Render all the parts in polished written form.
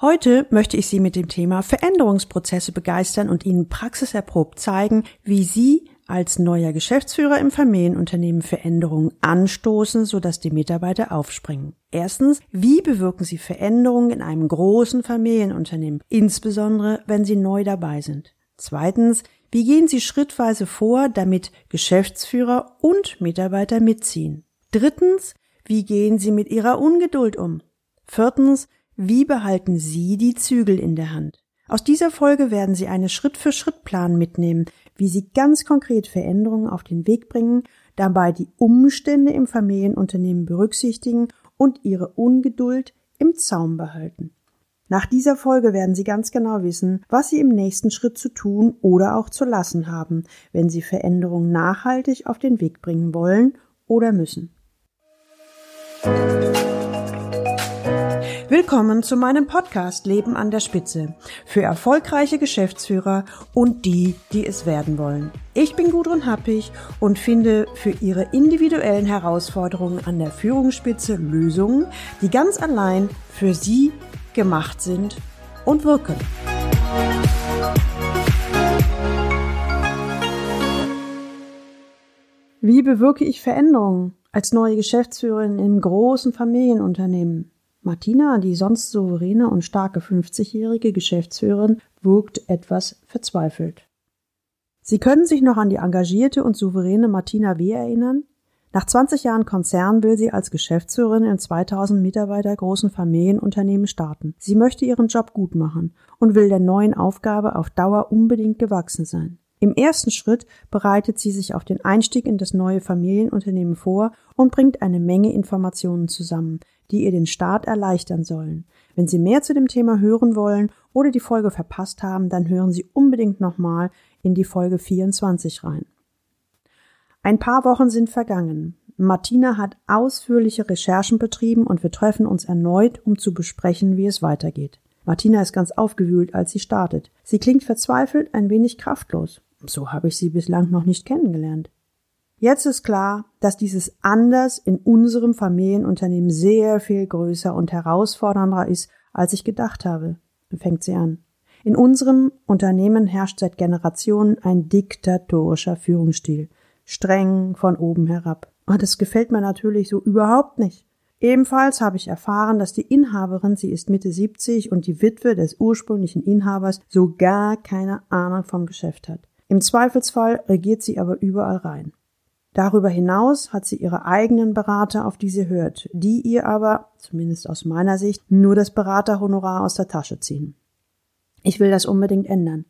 Heute möchte ich Sie mit dem Thema Veränderungsprozesse begeistern und Ihnen praxiserprobt zeigen, wie Sie als neuer Geschäftsführer im Familienunternehmen Veränderungen anstoßen, sodass die Mitarbeiter aufspringen. Erstens, wie bewirken Sie Veränderungen in einem großen Familienunternehmen, insbesondere wenn Sie neu dabei sind? Zweitens, wie gehen Sie schrittweise vor, damit Geschäftsführer und Mitarbeiter mitziehen? Drittens, wie gehen Sie mit Ihrer Ungeduld um? Viertens, wie behalten Sie die Zügel in der Hand? Aus dieser Folge werden Sie einen Schritt-für-Schritt-Plan mitnehmen, wie Sie ganz konkret Veränderungen auf den Weg bringen, dabei die Umstände im Familienunternehmen berücksichtigen und Ihre Ungeduld im Zaum behalten. Nach dieser Folge werden Sie ganz genau wissen, was Sie im nächsten Schritt zu tun oder auch zu lassen haben, wenn Sie Veränderungen nachhaltig auf den Weg bringen wollen oder müssen. Willkommen zu meinem Podcast Leben an der Spitze für erfolgreiche Geschäftsführer und die, die es werden wollen. Ich bin Gudrun Happich und finde für Ihre individuellen Herausforderungen an der Führungsspitze Lösungen, die ganz allein für Sie gemacht sind und wirken. Wie bewirke ich Veränderungen als neue Geschäftsführerin im großen Familienunternehmen? Martina, die sonst souveräne und starke 50-jährige Geschäftsführerin, wirkt etwas verzweifelt. Sie können sich noch an die engagierte und souveräne Martina W. erinnern? Nach 20 Jahren Konzern will sie als Geschäftsführerin in 2000 Mitarbeiter großen Familienunternehmen starten. Sie möchte ihren Job gut machen und will der neuen Aufgabe auf Dauer unbedingt gewachsen sein. Im ersten Schritt bereitet sie sich auf den Einstieg in das neue Familienunternehmen vor und bringt eine Menge Informationen zusammen, die ihr den Start erleichtern sollen. Wenn Sie mehr zu dem Thema hören wollen oder die Folge verpasst haben, dann hören Sie unbedingt nochmal in die Folge 24 rein. Ein paar Wochen sind vergangen. Martina hat ausführliche Recherchen betrieben und wir treffen uns erneut, um zu besprechen, wie es weitergeht. Martina ist ganz aufgewühlt, als sie startet. Sie klingt verzweifelt, ein wenig kraftlos. So habe ich sie bislang noch nicht kennengelernt. Jetzt ist klar, dass dieses Anders in unserem Familienunternehmen sehr viel größer und herausfordernder ist, als ich gedacht habe, fängt sie an. In unserem Unternehmen herrscht seit Generationen ein diktatorischer Führungsstil, streng von oben herab. Und das gefällt mir natürlich so überhaupt nicht. Ebenfalls habe ich erfahren, dass die Inhaberin, sie ist Mitte 70 und die Witwe des ursprünglichen Inhabers, so gar keine Ahnung vom Geschäft hat. Im Zweifelsfall regiert sie aber überall rein. Darüber hinaus hat sie ihre eigenen Berater, auf die sie hört, die ihr aber, zumindest aus meiner Sicht, nur das Beraterhonorar aus der Tasche ziehen. Ich will das unbedingt ändern.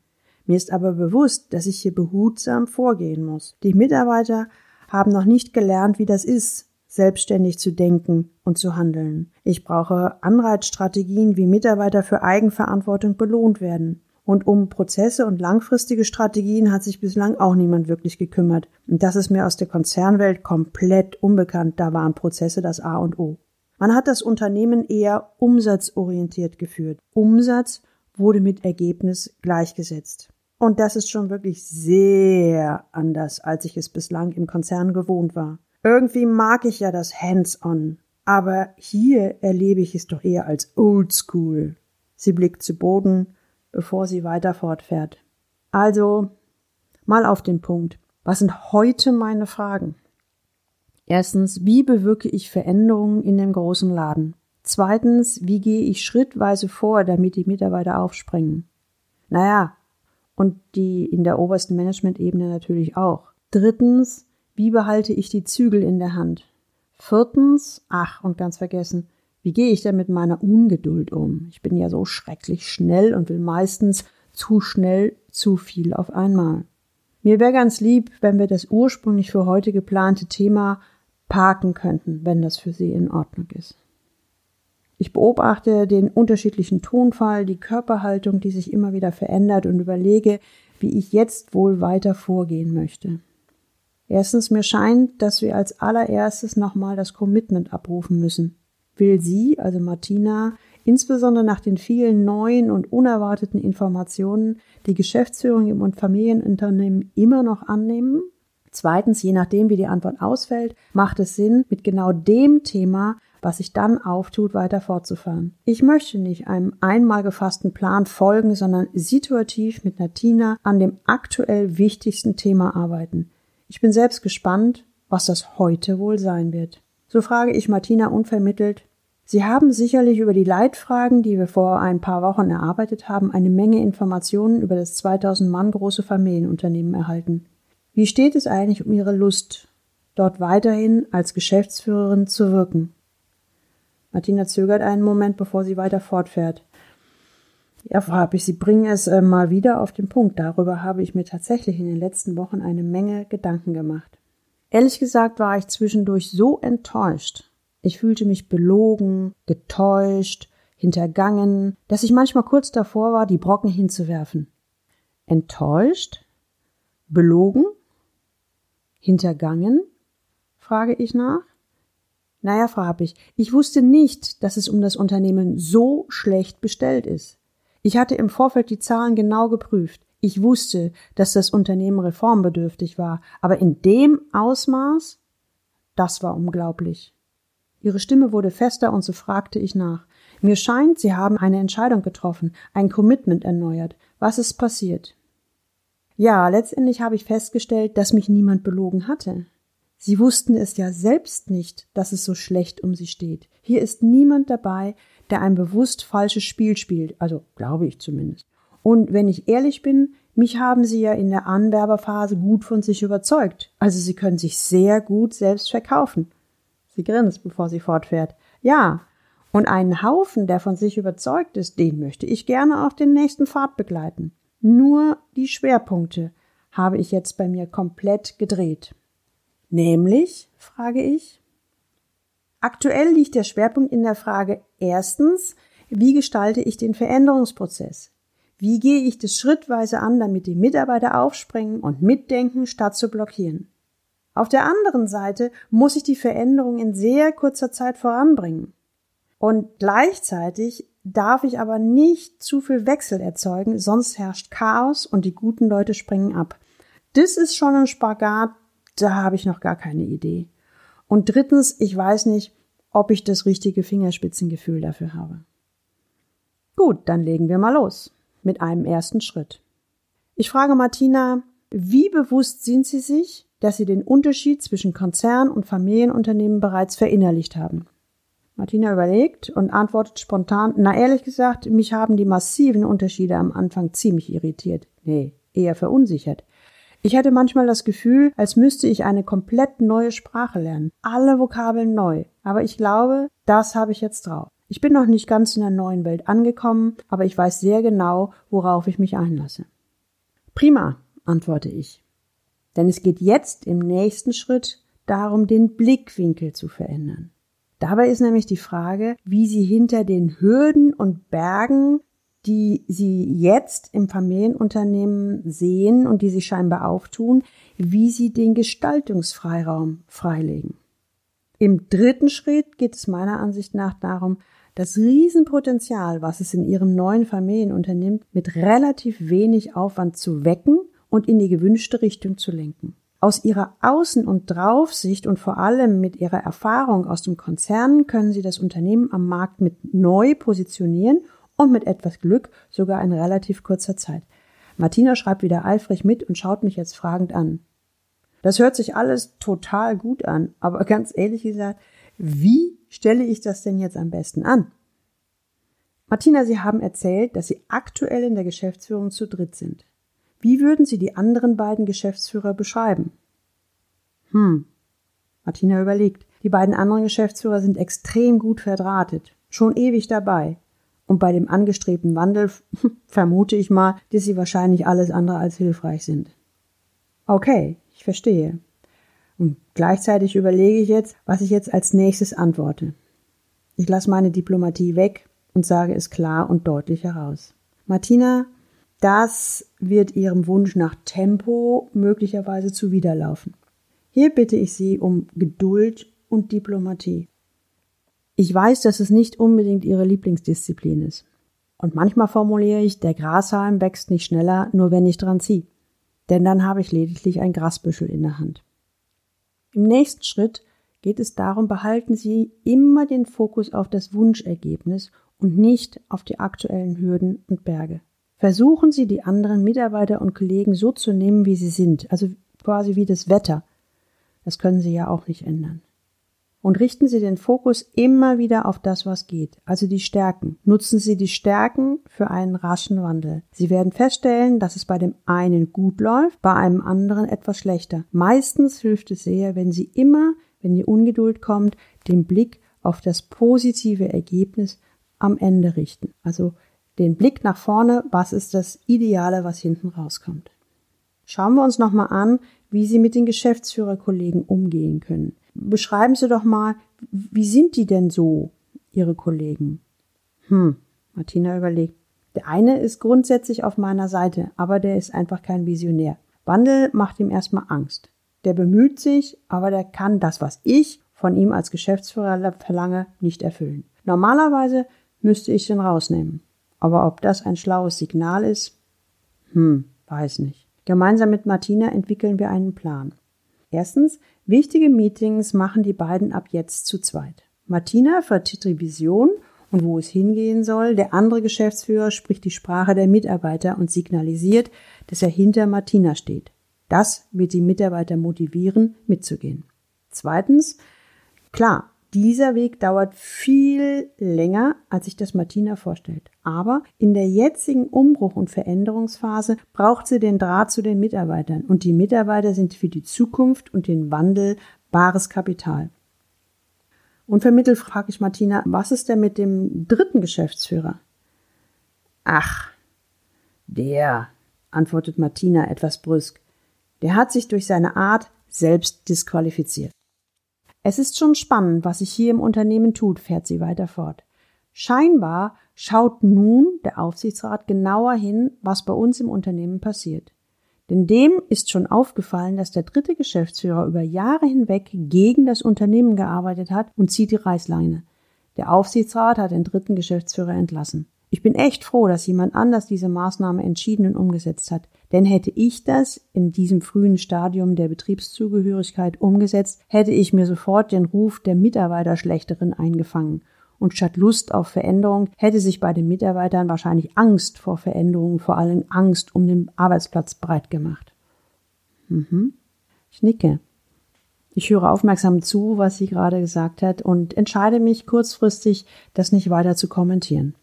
Mir ist aber bewusst, dass ich hier behutsam vorgehen muss. Die Mitarbeiter haben noch nicht gelernt, wie das ist, selbstständig zu denken und zu handeln. Ich brauche Anreizstrategien, wie Mitarbeiter für Eigenverantwortung belohnt werden. Und um Prozesse und langfristige Strategien hat sich bislang auch niemand wirklich gekümmert. Und das ist mir aus der Konzernwelt komplett unbekannt. Da waren Prozesse das A und O. Man hat das Unternehmen eher umsatzorientiert geführt. Umsatz wurde mit Ergebnis gleichgesetzt. Und das ist schon wirklich sehr anders, als ich es bislang im Konzern gewohnt war. Irgendwie mag ich ja das Hands-on, aber hier erlebe ich es doch eher als Oldschool. Sie blickt zu Boden, bevor sie weiter fortfährt. Also, mal auf den Punkt. Was sind heute meine Fragen? Erstens, wie bewirke ich Veränderungen in dem großen Laden? Zweitens, wie gehe ich schrittweise vor, damit die Mitarbeiter aufspringen? Naja, und die in der obersten Management-Ebene natürlich auch. Drittens, wie behalte ich die Zügel in der Hand? Viertens, und ganz vergessen, wie gehe ich denn mit meiner Ungeduld um? Ich bin ja so schrecklich schnell und will meistens zu schnell zu viel auf einmal. Mir wäre ganz lieb, wenn wir das ursprünglich für heute geplante Thema parken könnten, wenn das für Sie in Ordnung ist. Ich beobachte den unterschiedlichen Tonfall, die Körperhaltung, die sich immer wieder verändert und überlege, wie ich jetzt wohl weiter vorgehen möchte. Erstens, mir scheint, dass wir als allererstes nochmal das Commitment abrufen müssen. Will sie, also Martina, insbesondere nach den vielen neuen und unerwarteten Informationen die Geschäftsführung im Familienunternehmen immer noch annehmen? Zweitens, je nachdem, wie die Antwort ausfällt, macht es Sinn, mit genau dem Thema was sich dann auftut, weiter fortzufahren. Ich möchte nicht einem einmal gefassten Plan folgen, sondern situativ mit Martina an dem aktuell wichtigsten Thema arbeiten. Ich bin selbst gespannt, was das heute wohl sein wird. So frage ich Martina unvermittelt: Sie haben sicherlich über die Leitfragen, die wir vor ein paar Wochen erarbeitet haben, eine Menge Informationen über das 2000 Mann große Familienunternehmen erhalten. Wie steht es eigentlich um Ihre Lust, dort weiterhin als Geschäftsführerin zu wirken? Martina zögert einen Moment, bevor sie weiter fortfährt. Ja, Frau Happich, Sie bringen es mal wieder auf den Punkt. Darüber habe ich mir tatsächlich in den letzten Wochen eine Menge Gedanken gemacht. Ehrlich gesagt war ich zwischendurch so enttäuscht. Ich fühlte mich belogen, getäuscht, hintergangen, dass ich manchmal kurz davor war, die Brocken hinzuwerfen. Enttäuscht? Belogen? Hintergangen? Frage ich nach. Naja, Frau Happich, ich wusste nicht, dass es um das Unternehmen so schlecht bestellt ist. Ich hatte im Vorfeld die Zahlen genau geprüft. Ich wusste, dass das Unternehmen reformbedürftig war, aber in dem Ausmaß, das war unglaublich. Ihre Stimme wurde fester und so fragte ich nach. Mir scheint, Sie haben eine Entscheidung getroffen, ein Commitment erneuert. Was ist passiert? Ja, letztendlich habe ich festgestellt, dass mich niemand belogen hatte. Sie wussten es ja selbst nicht, dass es so schlecht um Sie steht. Hier ist niemand dabei, der ein bewusst falsches Spiel spielt, also glaube ich zumindest. Und wenn ich ehrlich bin, mich haben Sie ja in der Anwerberphase gut von sich überzeugt. Also Sie können sich sehr gut selbst verkaufen. Sie grinst, bevor sie fortfährt. Ja, und einen Haufen, der von sich überzeugt ist, den möchte ich gerne auf den nächsten Pfad begleiten. Nur die Schwerpunkte habe ich jetzt bei mir komplett gedreht. Nämlich, frage ich, aktuell liegt der Schwerpunkt in der Frage: erstens, wie gestalte ich den Veränderungsprozess? Wie gehe ich das schrittweise an, damit die Mitarbeiter aufspringen und mitdenken, statt zu blockieren? Auf der anderen Seite muss ich die Veränderung in sehr kurzer Zeit voranbringen. Und gleichzeitig darf ich aber nicht zu viel Wechsel erzeugen, sonst herrscht Chaos und die guten Leute springen ab. Das ist schon ein Spagat, da habe ich noch gar keine Idee. Und drittens, ich weiß nicht, ob ich das richtige Fingerspitzengefühl dafür habe. Gut, dann legen wir mal los mit einem ersten Schritt. Ich frage Martina: Wie bewusst sind Sie sich, dass Sie den Unterschied zwischen Konzern und Familienunternehmen bereits verinnerlicht haben? Martina überlegt und antwortet spontan: Na, ehrlich gesagt, mich haben die massiven Unterschiede am Anfang ziemlich irritiert. Nee, eher verunsichert. Ich hatte manchmal das Gefühl, als müsste ich eine komplett neue Sprache lernen. Alle Vokabeln neu. Aber ich glaube, das habe ich jetzt drauf. Ich bin noch nicht ganz in der neuen Welt angekommen, aber ich weiß sehr genau, worauf ich mich einlasse. Prima, antworte ich. Denn es geht jetzt im nächsten Schritt darum, den Blickwinkel zu verändern. Dabei ist nämlich die Frage, wie Sie hinter den Hürden und Bergen, die Sie jetzt im Familienunternehmen sehen und die sich scheinbar auftun, wie Sie den Gestaltungsfreiraum freilegen. Im dritten Schritt geht es meiner Ansicht nach darum, das Riesenpotenzial, was es in Ihrem neuen Familienunternehmen mit relativ wenig Aufwand zu wecken und in die gewünschte Richtung zu lenken. Aus Ihrer Außen- und Draufsicht und vor allem mit Ihrer Erfahrung aus dem Konzern können Sie das Unternehmen am Markt mit neu positionieren und mit etwas Glück sogar in relativ kurzer Zeit. Martina schreibt wieder eifrig mit und schaut mich jetzt fragend an. Das hört sich alles total gut an, aber ganz ehrlich gesagt, wie stelle ich das denn jetzt am besten an? Martina, Sie haben erzählt, dass Sie aktuell in der Geschäftsführung zu dritt sind. Wie würden Sie die anderen beiden Geschäftsführer beschreiben? Martina überlegt. Die beiden anderen Geschäftsführer sind extrem gut verdrahtet, schon ewig dabei. Und bei dem angestrebten Wandel vermute ich mal, dass sie wahrscheinlich alles andere als hilfreich sind. Okay, ich verstehe. Und gleichzeitig überlege ich jetzt, was ich jetzt als nächstes antworte. Ich lasse meine Diplomatie weg und sage es klar und deutlich heraus. Martina, das wird Ihrem Wunsch nach Tempo möglicherweise zuwiderlaufen. Hier bitte ich Sie um Geduld und Diplomatie. Ich weiß, dass es nicht unbedingt Ihre Lieblingsdisziplin ist. Und manchmal formuliere ich: Der Grashalm wächst nicht schneller, nur wenn ich dran ziehe. Denn dann habe ich lediglich ein Grasbüschel in der Hand. Im nächsten Schritt geht es darum, behalten Sie immer den Fokus auf das Wunschergebnis und nicht auf die aktuellen Hürden und Berge. Versuchen Sie, die anderen Mitarbeiter und Kollegen so zu nehmen, wie sie sind, also quasi wie das Wetter. Das können Sie ja auch nicht ändern. Und richten Sie den Fokus immer wieder auf das, was geht, also die Stärken. Nutzen Sie die Stärken für einen raschen Wandel. Sie werden feststellen, dass es bei dem einen gut läuft, bei einem anderen etwas schlechter. Meistens hilft es sehr, wenn Sie immer, wenn die Ungeduld kommt, den Blick auf das positive Ergebnis am Ende richten. Also den Blick nach vorne, was ist das Ideale, was hinten rauskommt. Schauen wir uns nochmal an, wie Sie mit den Geschäftsführerkollegen umgehen können. Beschreiben Sie doch mal, wie sind die denn so, Ihre Kollegen? Martina überlegt. Der eine ist grundsätzlich auf meiner Seite, aber der ist einfach kein Visionär. Wandel macht ihm erstmal Angst. Der bemüht sich, aber der kann das, was ich von ihm als Geschäftsführer verlange, nicht erfüllen. Normalerweise müsste ich den rausnehmen. Aber ob das ein schlaues Signal ist? Weiß nicht. Gemeinsam mit Martina entwickeln wir einen Plan. Erstens, wichtige Meetings machen die beiden ab jetzt zu zweit. Martina vertritt die Vision und wo es hingehen soll. Der andere Geschäftsführer spricht die Sprache der Mitarbeiter und signalisiert, dass er hinter Martina steht. Das wird die Mitarbeiter motivieren, mitzugehen. Zweitens, klar, dieser Weg dauert viel länger, als sich das Martina vorstellt. Aber in der jetzigen Umbruch- und Veränderungsphase braucht sie den Draht zu den Mitarbeitern. Und die Mitarbeiter sind für die Zukunft und den Wandel bares Kapital. Unvermittelt frage ich Martina, was ist denn mit dem dritten Geschäftsführer? Ach, der, antwortet Martina etwas brüsk. Der hat sich durch seine Art selbst disqualifiziert. Es ist schon spannend, was sich hier im Unternehmen tut, fährt sie weiter fort. Scheinbar schaut nun der Aufsichtsrat genauer hin, was bei uns im Unternehmen passiert. Denn dem ist schon aufgefallen, dass der dritte Geschäftsführer über Jahre hinweg gegen das Unternehmen gearbeitet hat und zieht die Reißleine. Der Aufsichtsrat hat den dritten Geschäftsführer entlassen. Ich bin echt froh, dass jemand anders diese Maßnahme entschieden und umgesetzt hat. Denn hätte ich das in diesem frühen Stadium der Betriebszugehörigkeit umgesetzt, hätte ich mir sofort den Ruf der Mitarbeiterschlechterin eingefangen. Und statt Lust auf Veränderung hätte sich bei den Mitarbeitern wahrscheinlich Angst vor Veränderungen, vor allem Angst um den Arbeitsplatz breit gemacht. Ich nicke. Ich höre aufmerksam zu, was sie gerade gesagt hat und entscheide mich kurzfristig, das nicht weiter zu kommentieren.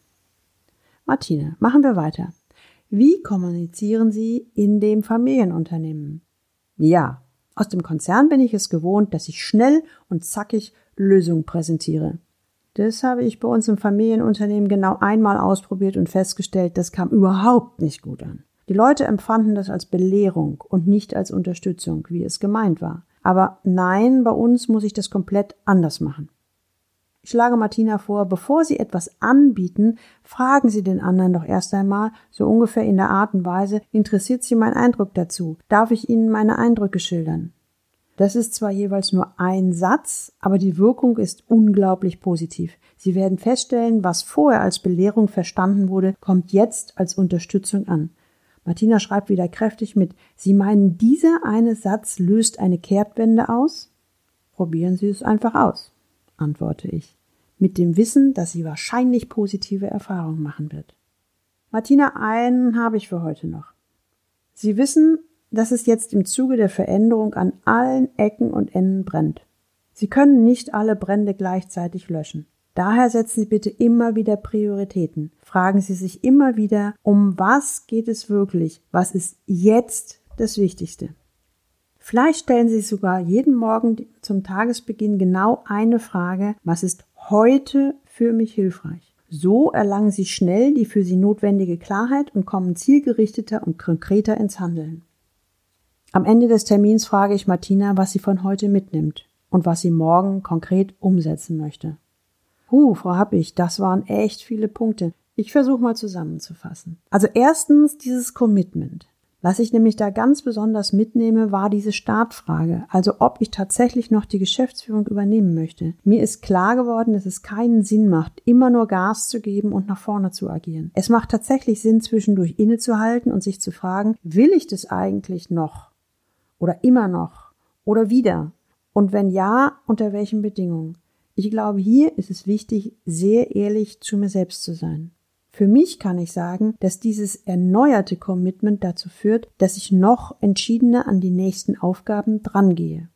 Martina, machen wir weiter. Wie kommunizieren Sie in dem Familienunternehmen? Ja, aus dem Konzern bin ich es gewohnt, dass ich schnell und zackig Lösungen präsentiere. Das habe ich bei uns im Familienunternehmen genau einmal ausprobiert und festgestellt, das kam überhaupt nicht gut an. Die Leute empfanden das als Belehrung und nicht als Unterstützung, wie es gemeint war. Aber nein, bei uns muss ich das komplett anders machen. Ich schlage Martina vor, bevor Sie etwas anbieten, fragen Sie den anderen doch erst einmal, so ungefähr in der Art und Weise, interessiert Sie mein Eindruck dazu? Darf ich Ihnen meine Eindrücke schildern? Das ist zwar jeweils nur ein Satz, aber die Wirkung ist unglaublich positiv. Sie werden feststellen, was vorher als Belehrung verstanden wurde, kommt jetzt als Unterstützung an. Martina schreibt wieder kräftig mit, Sie meinen, dieser eine Satz löst eine Kehrtwende aus? Probieren Sie es einfach aus, antworte ich, mit dem Wissen, dass sie wahrscheinlich positive Erfahrungen machen wird. Martina, einen habe ich für heute noch. Sie wissen, dass es jetzt im Zuge der Veränderung an allen Ecken und Enden brennt. Sie können nicht alle Brände gleichzeitig löschen. Daher setzen Sie bitte immer wieder Prioritäten. Fragen Sie sich immer wieder, um was geht es wirklich? Was ist jetzt das Wichtigste? Vielleicht stellen Sie sogar jeden Morgen zum Tagesbeginn genau eine Frage, was ist heute für mich hilfreich? So erlangen Sie schnell die für Sie notwendige Klarheit und kommen zielgerichteter und konkreter ins Handeln. Am Ende des Termins frage ich Martina, was sie von heute mitnimmt und was sie morgen konkret umsetzen möchte. Frau Happich, das waren echt viele Punkte. Ich versuche mal zusammenzufassen. Also erstens dieses Commitment. Was ich nämlich da ganz besonders mitnehme, war diese Startfrage, also ob ich tatsächlich noch die Geschäftsführung übernehmen möchte. Mir ist klar geworden, dass es keinen Sinn macht, immer nur Gas zu geben und nach vorne zu agieren. Es macht tatsächlich Sinn, zwischendurch innezuhalten und sich zu fragen, will ich das eigentlich noch? Oder immer noch? Oder wieder? Und wenn ja, unter welchen Bedingungen? Ich glaube, hier ist es wichtig, sehr ehrlich zu mir selbst zu sein. Für mich kann ich sagen, dass dieses erneuerte Commitment dazu führt, dass ich noch entschiedener an die nächsten Aufgaben drangehe.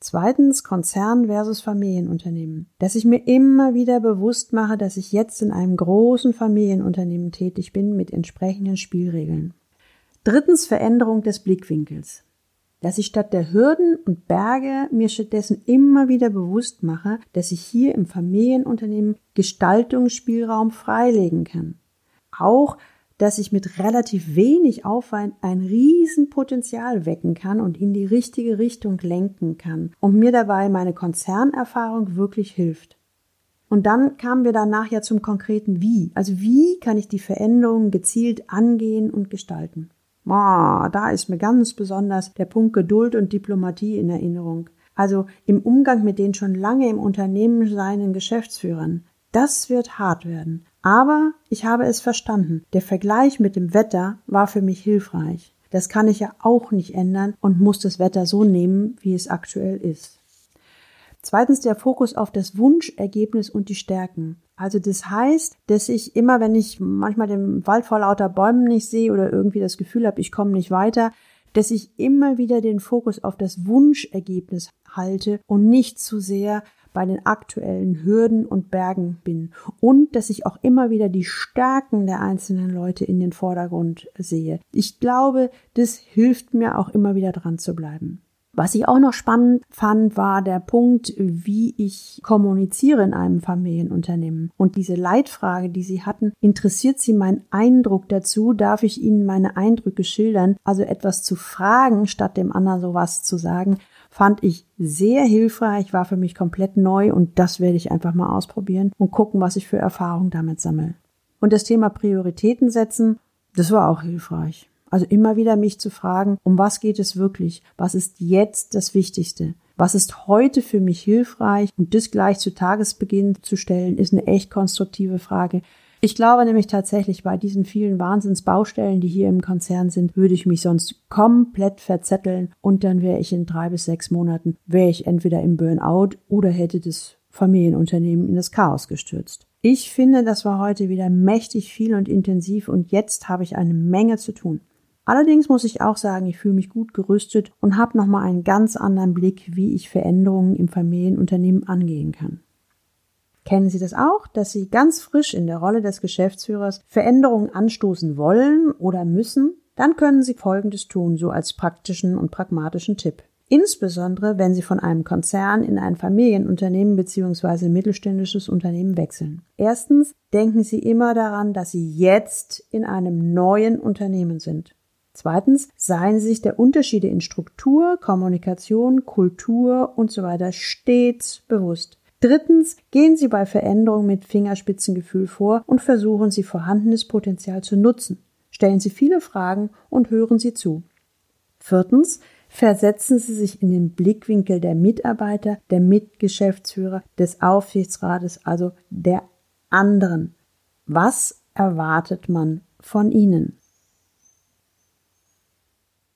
Zweitens, Konzern versus Familienunternehmen. Dass ich mir immer wieder bewusst mache, dass ich jetzt in einem großen Familienunternehmen tätig bin mit entsprechenden Spielregeln. Drittens, Veränderung des Blickwinkels. Dass ich statt der Hürden und Berge mir stattdessen immer wieder bewusst mache, dass ich hier im Familienunternehmen Gestaltungsspielraum freilegen kann. Auch, dass ich mit relativ wenig Aufwand ein Riesenpotenzial wecken kann und in die richtige Richtung lenken kann und mir dabei meine Konzernerfahrung wirklich hilft. Und dann kamen wir danach ja zum konkreten Wie. Also wie kann ich die Veränderungen gezielt angehen und gestalten? Da ist mir ganz besonders der Punkt Geduld und Diplomatie in Erinnerung. Also im Umgang mit den schon lange im Unternehmen seinen Geschäftsführern. Das wird hart werden. Aber ich habe es verstanden. Der Vergleich mit dem Wetter war für mich hilfreich. Das kann ich ja auch nicht ändern und muss das Wetter so nehmen, wie es aktuell ist. Zweitens, der Fokus auf das Wunschergebnis und die Stärken. Also das heißt, dass ich immer, wenn ich manchmal den Wald vor lauter Bäumen nicht sehe oder irgendwie das Gefühl habe, ich komme nicht weiter, dass ich immer wieder den Fokus auf das Wunschergebnis halte und nicht zu sehr bei den aktuellen Hürden und Bergen bin. Und dass ich auch immer wieder die Stärken der einzelnen Leute in den Vordergrund sehe. Ich glaube, das hilft mir auch immer wieder dran zu bleiben. Was ich auch noch spannend fand, war der Punkt, wie ich kommuniziere in einem Familienunternehmen. Und diese Leitfrage, die Sie hatten, interessiert Sie mein Eindruck dazu? Darf ich Ihnen meine Eindrücke schildern? Also etwas zu fragen, statt dem anderen sowas zu sagen, fand ich sehr hilfreich, war für mich komplett neu und das werde ich einfach mal ausprobieren und gucken, was ich für Erfahrungen damit sammle. Und das Thema Prioritäten setzen, das war auch hilfreich. Also immer wieder mich zu fragen, um was geht es wirklich? Was ist jetzt das Wichtigste? Was ist heute für mich hilfreich? Und das gleich zu Tagesbeginn zu stellen, ist eine echt konstruktive Frage. Ich glaube nämlich tatsächlich, bei diesen vielen Wahnsinnsbaustellen, die hier im Konzern sind, würde ich mich sonst komplett verzetteln und dann wäre ich in 3 bis 6 Monaten, wäre ich entweder im Burnout oder hätte das Familienunternehmen in das Chaos gestürzt. Ich finde, das war heute wieder mächtig viel und intensiv und jetzt habe ich eine Menge zu tun. Allerdings muss ich auch sagen, ich fühle mich gut gerüstet und habe nochmal einen ganz anderen Blick, wie ich Veränderungen im Familienunternehmen angehen kann. Kennen Sie das auch, dass Sie ganz frisch in der Rolle des Geschäftsführers Veränderungen anstoßen wollen oder müssen? Dann können Sie Folgendes tun, so als praktischen und pragmatischen Tipp. Insbesondere, wenn Sie von einem Konzern in ein Familienunternehmen bzw. mittelständisches Unternehmen wechseln. Erstens, denken Sie immer daran, dass Sie jetzt in einem neuen Unternehmen sind. Zweitens, seien Sie sich der Unterschiede in Struktur, Kommunikation, Kultur und so weiter stets bewusst. Drittens, gehen Sie bei Veränderungen mit Fingerspitzengefühl vor und versuchen Sie, vorhandenes Potenzial zu nutzen. Stellen Sie viele Fragen und hören Sie zu. Viertens, versetzen Sie sich in den Blickwinkel der Mitarbeiter, der Mitgeschäftsführer, des Aufsichtsrates, also der anderen. Was erwartet man von Ihnen?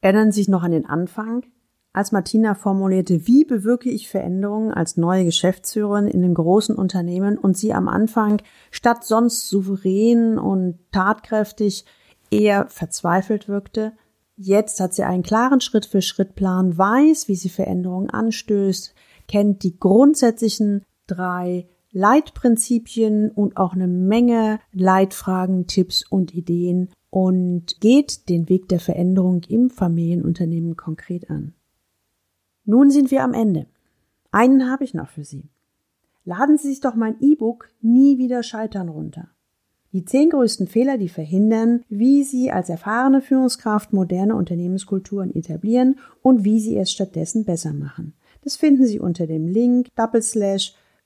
Erinnern Sie sich noch an den Anfang, als Martina formulierte, wie bewirke ich Veränderungen als neue Geschäftsführerin in einem großen Unternehmen und sie am Anfang statt sonst souverän und tatkräftig eher verzweifelt wirkte? Jetzt hat sie einen klaren Schritt-für-Schritt-Plan, weiß, wie sie Veränderungen anstößt, kennt die grundsätzlichen 3 Leitprinzipien und auch eine Menge Leitfragen, Tipps und Ideen und geht den Weg der Veränderung im Familienunternehmen konkret an. Nun sind wir am Ende. Einen habe ich noch für Sie. Laden Sie sich doch mein E-Book Nie wieder scheitern runter. Die 10 größten Fehler, die verhindern, wie Sie als erfahrene Führungskraft moderne Unternehmenskulturen etablieren und wie Sie es stattdessen besser machen. Das finden Sie unter dem Link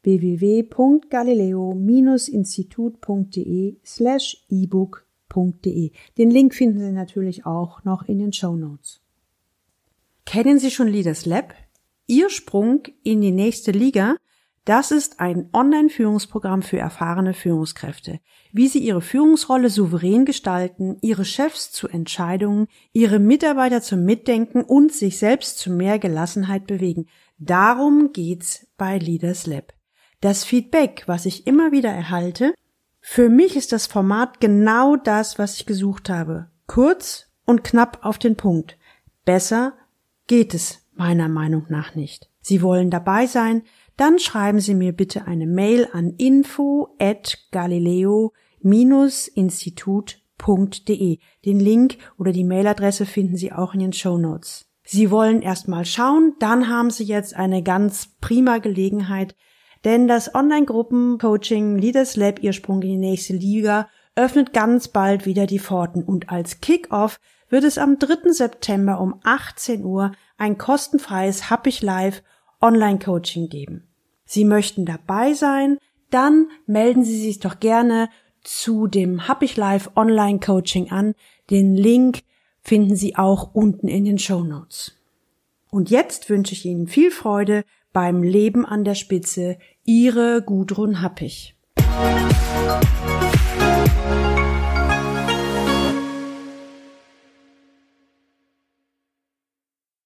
www.galileo-institut.de/ebook.de. Den Link finden Sie natürlich auch noch in den Shownotes. Kennen Sie schon Leaders Lab? Ihr Sprung in die nächste Liga? Das ist ein Online-Führungsprogramm für erfahrene Führungskräfte, wie sie ihre Führungsrolle souverän gestalten, ihre Chefs zu Entscheidungen, ihre Mitarbeiter zum Mitdenken und sich selbst zu mehr Gelassenheit bewegen. Darum geht's bei Leaders Lab. Das Feedback, was ich immer wieder erhalte, für mich ist das Format genau das, was ich gesucht habe. Kurz und knapp auf den Punkt. Besser geht es meiner Meinung nach nicht. Sie wollen dabei sein? Dann schreiben Sie mir bitte eine Mail an info@galileo-institut.de. Den Link oder die Mailadresse finden Sie auch in den Shownotes. Sie wollen erstmal schauen, dann haben Sie jetzt eine ganz prima Gelegenheit, denn das Online-Gruppen-Coaching Leaders Lab, Ihr Sprung in die nächste Liga, öffnet ganz bald wieder die Pforten und als Kick-Off wird es am 3. September um 18 Uhr ein kostenfreies Happich Live Online-Coaching geben. Sie möchten dabei sein? Dann melden Sie sich doch gerne zu dem Happich Live Online-Coaching an. Den Link finden Sie auch unten in den Shownotes. Und jetzt wünsche ich Ihnen viel Freude beim Leben an der Spitze. Ihre Gudrun Happich.